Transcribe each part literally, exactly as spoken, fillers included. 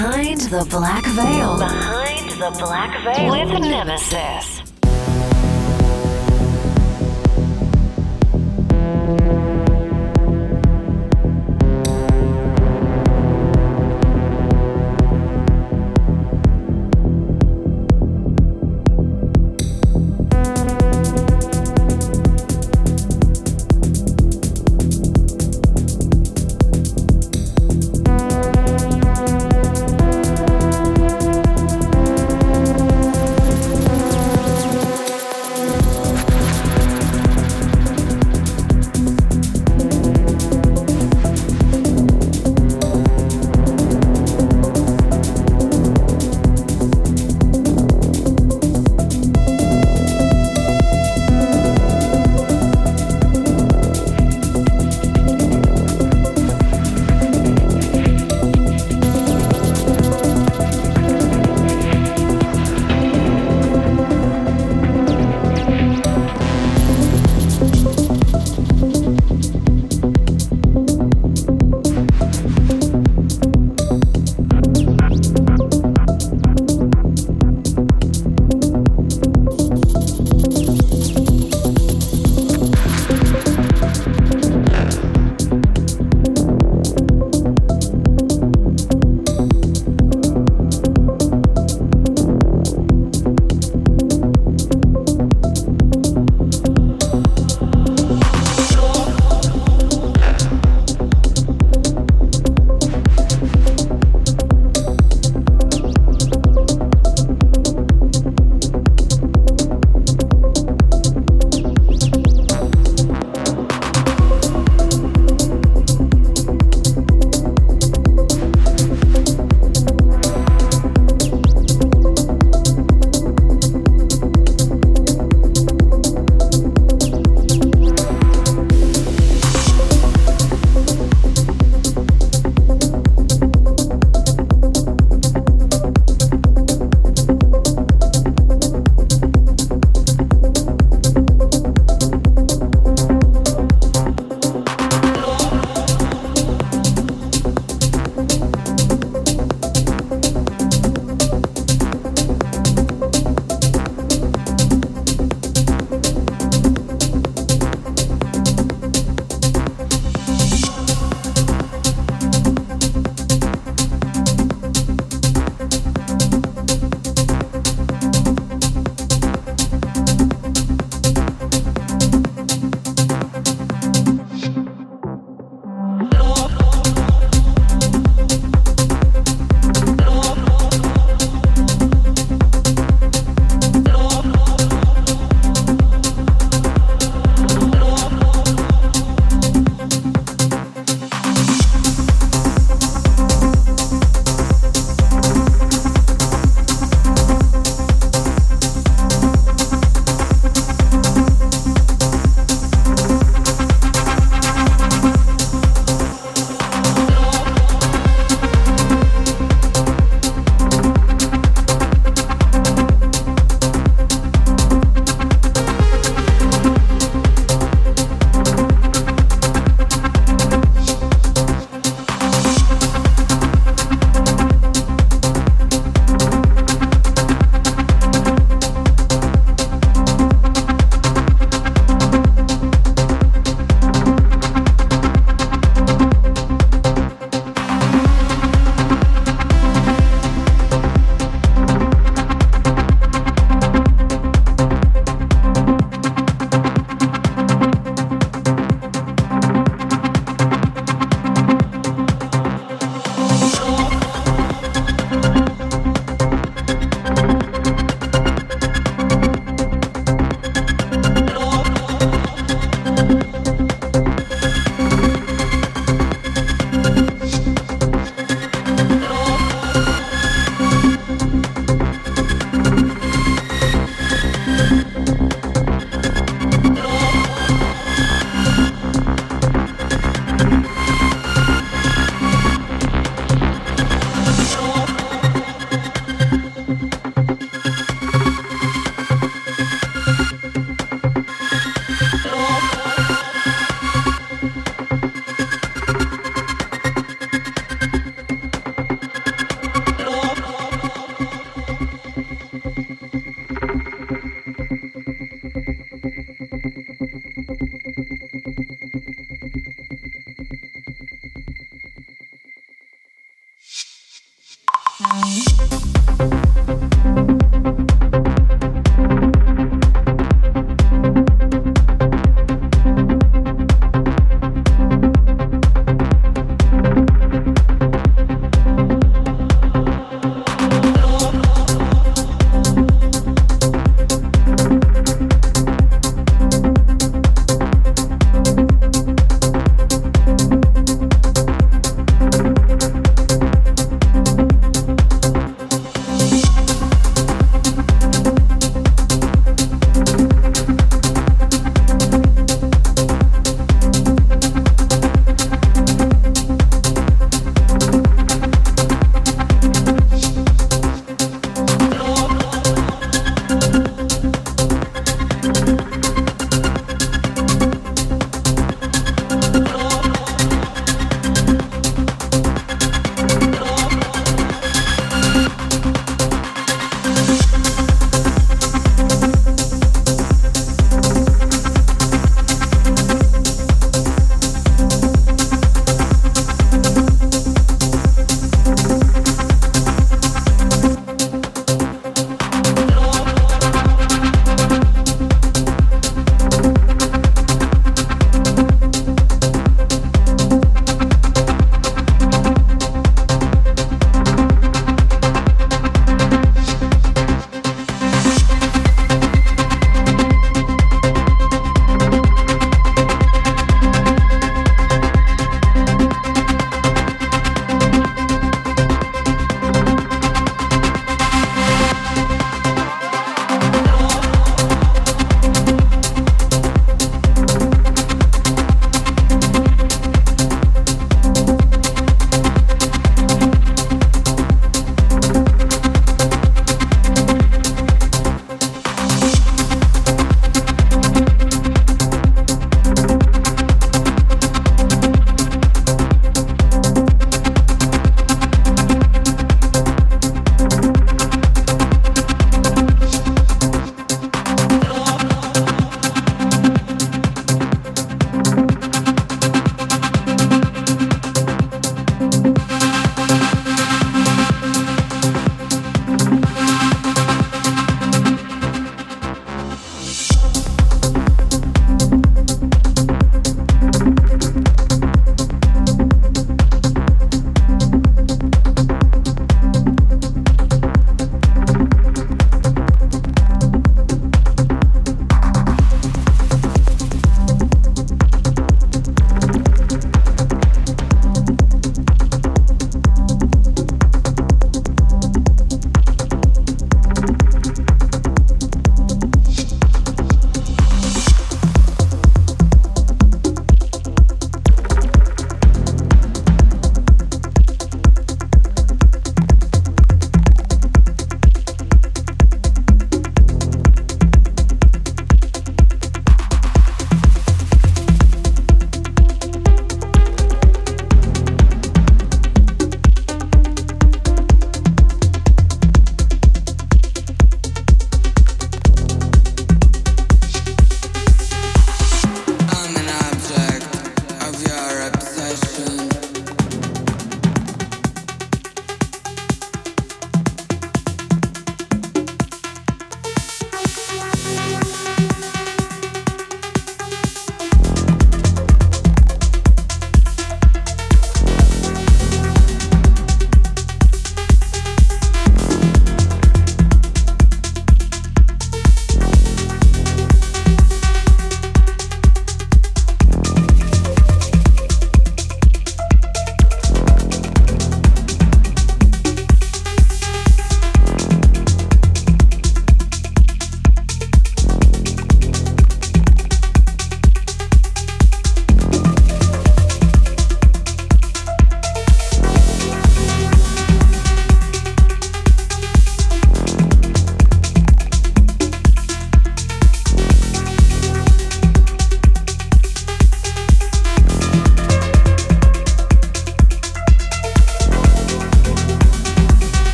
Behind the Black Veil. Behind the Black Veil. With Nemesis.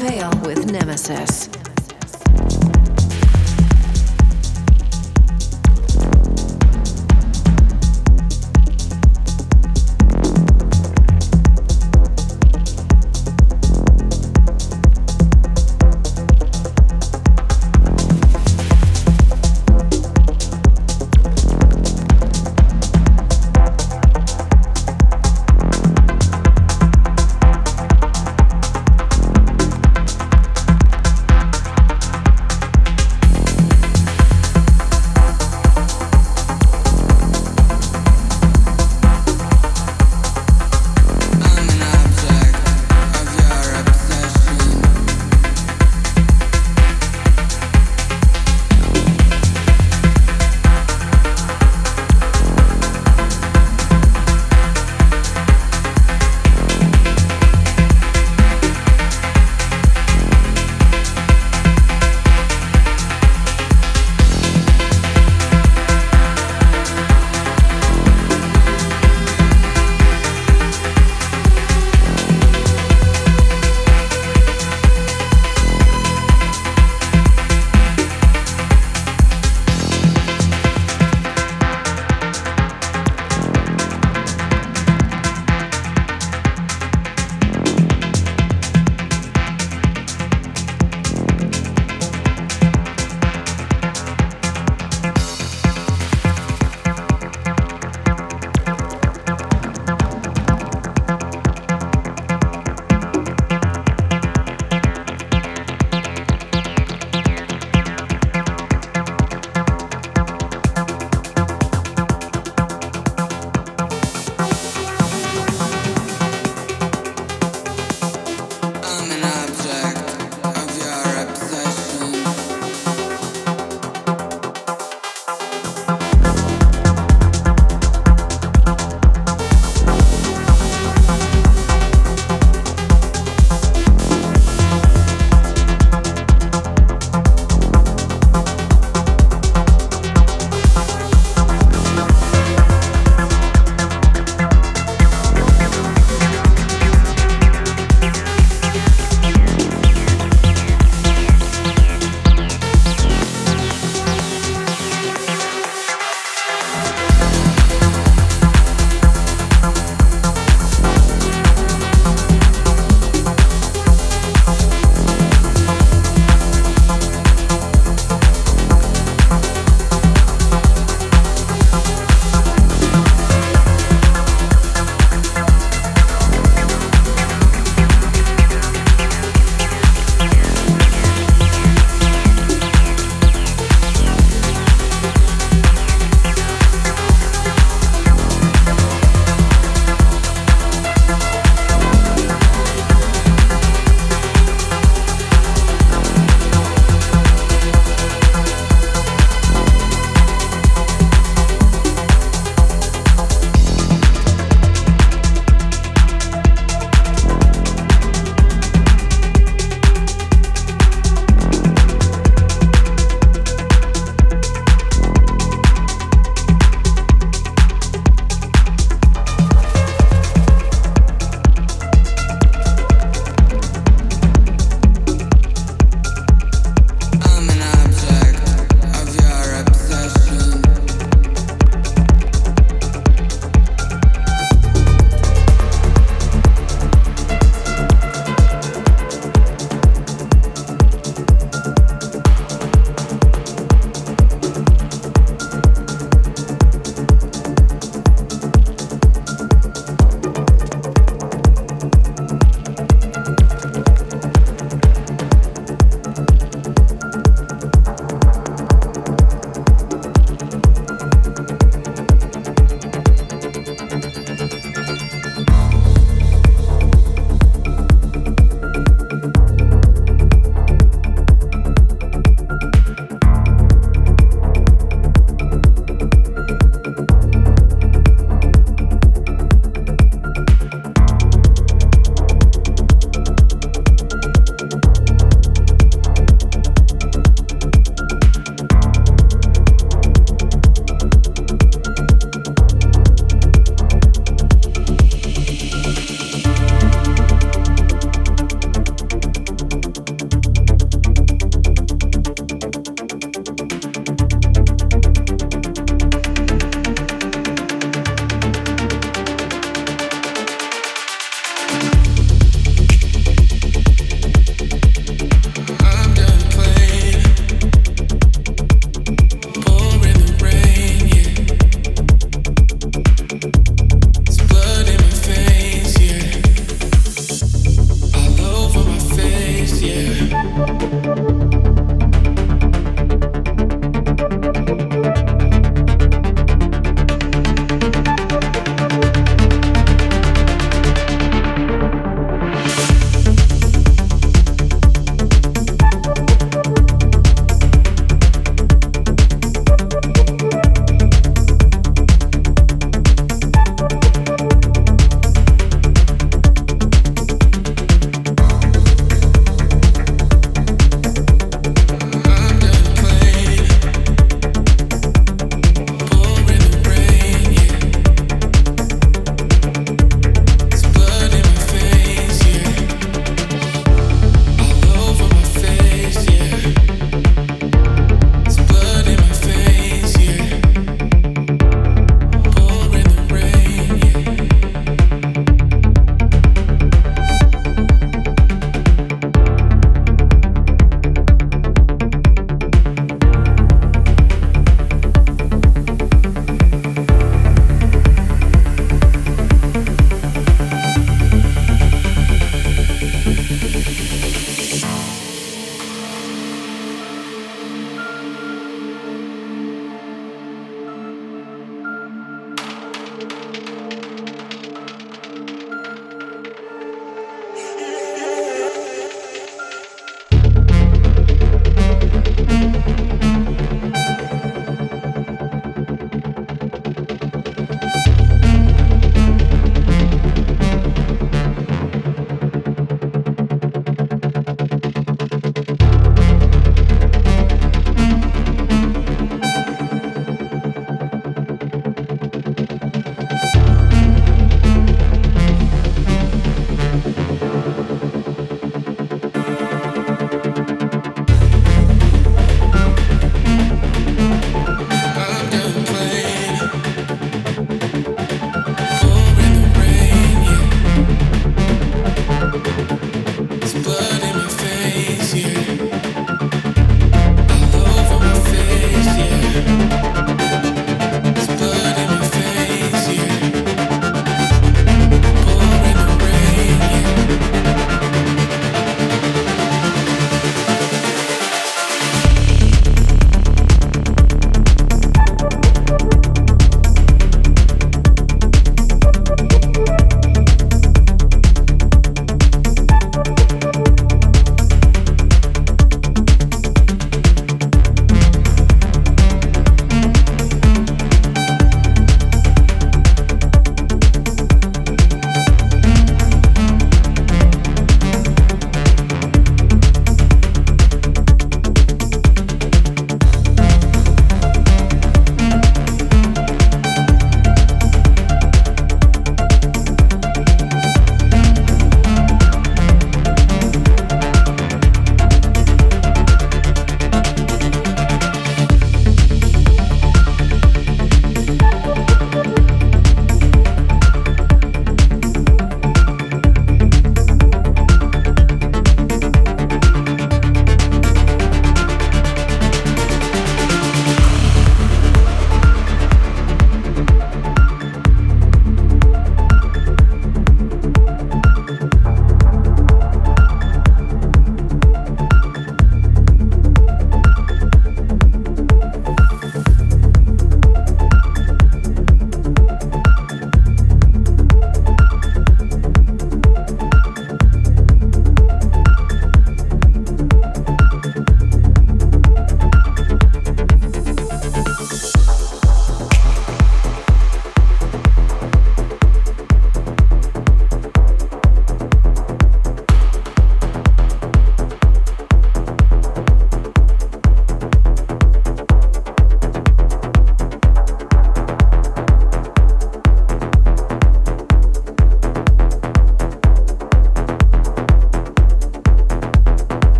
Veil with Nemesis.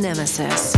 Nemesis.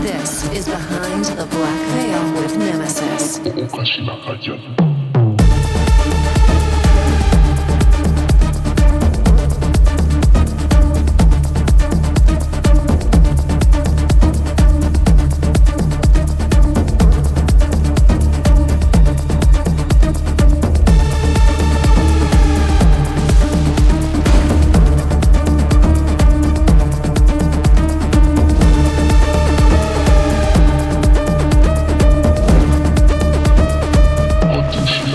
This is Behind the Black Veil with Nemesis. Thank you.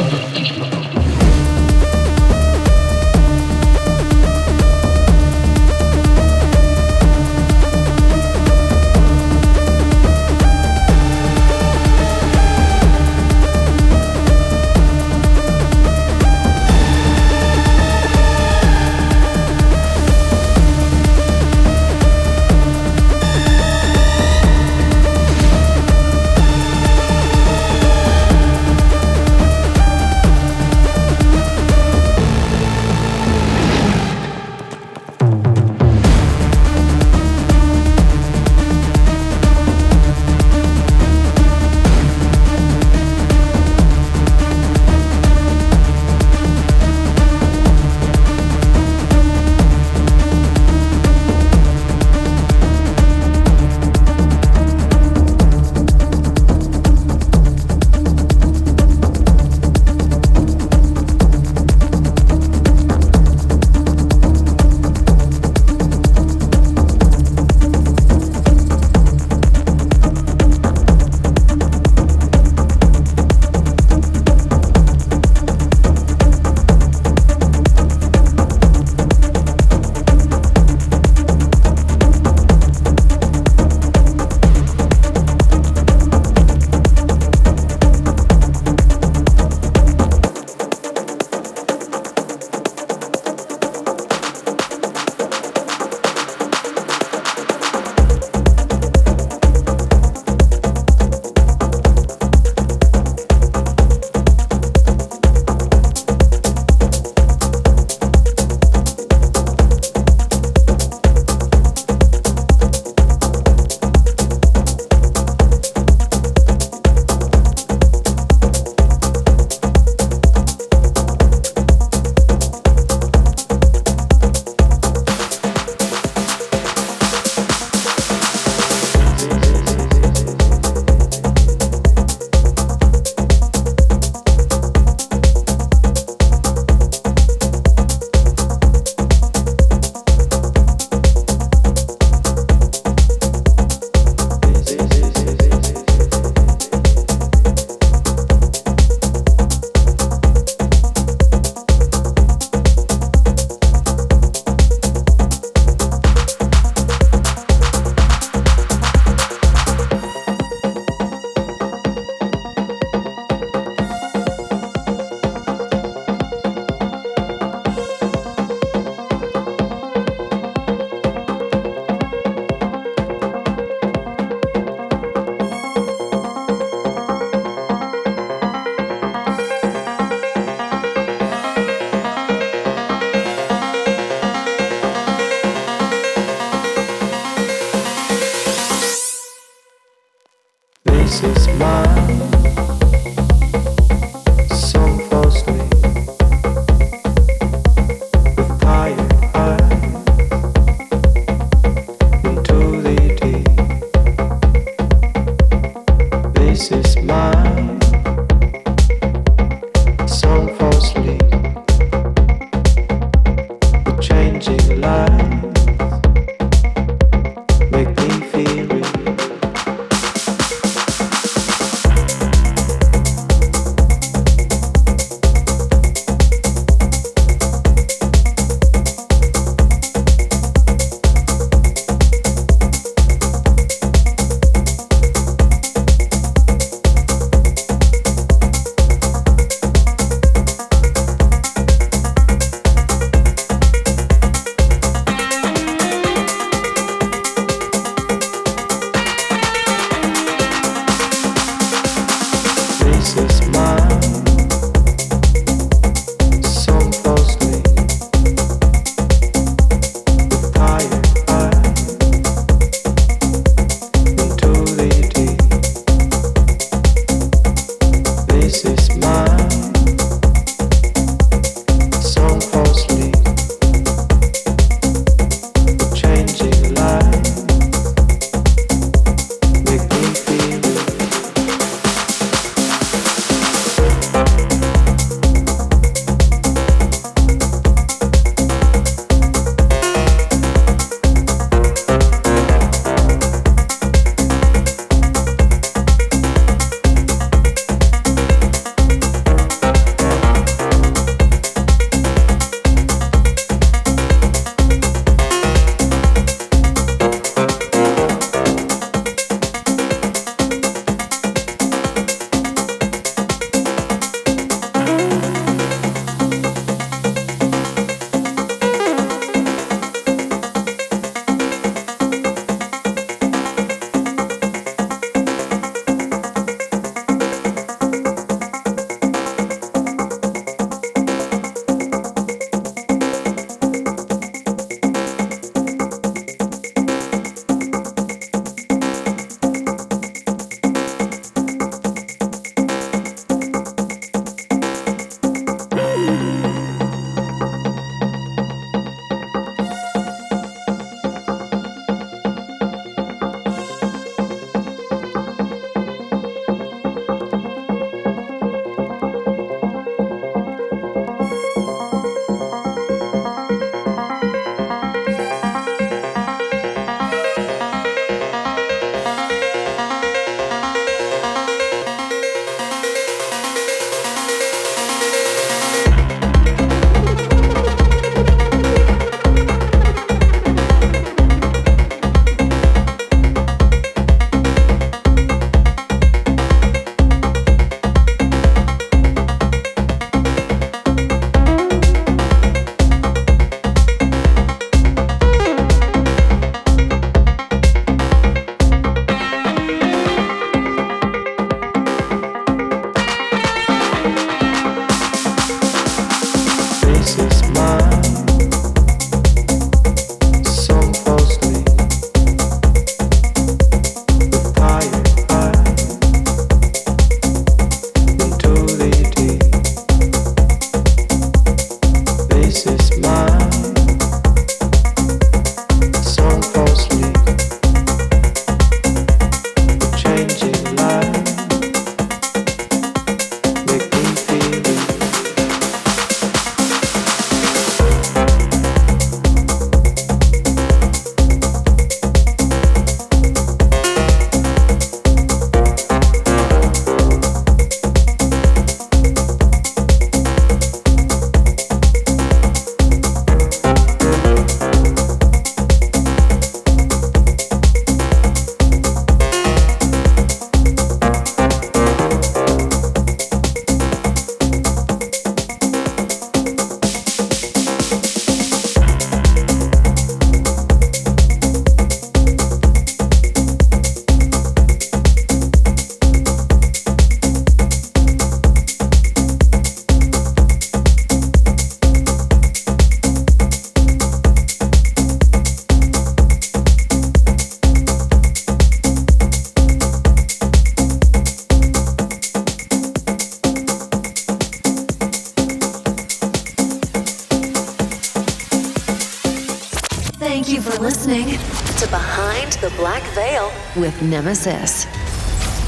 Nemesis.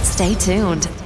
Stay tuned.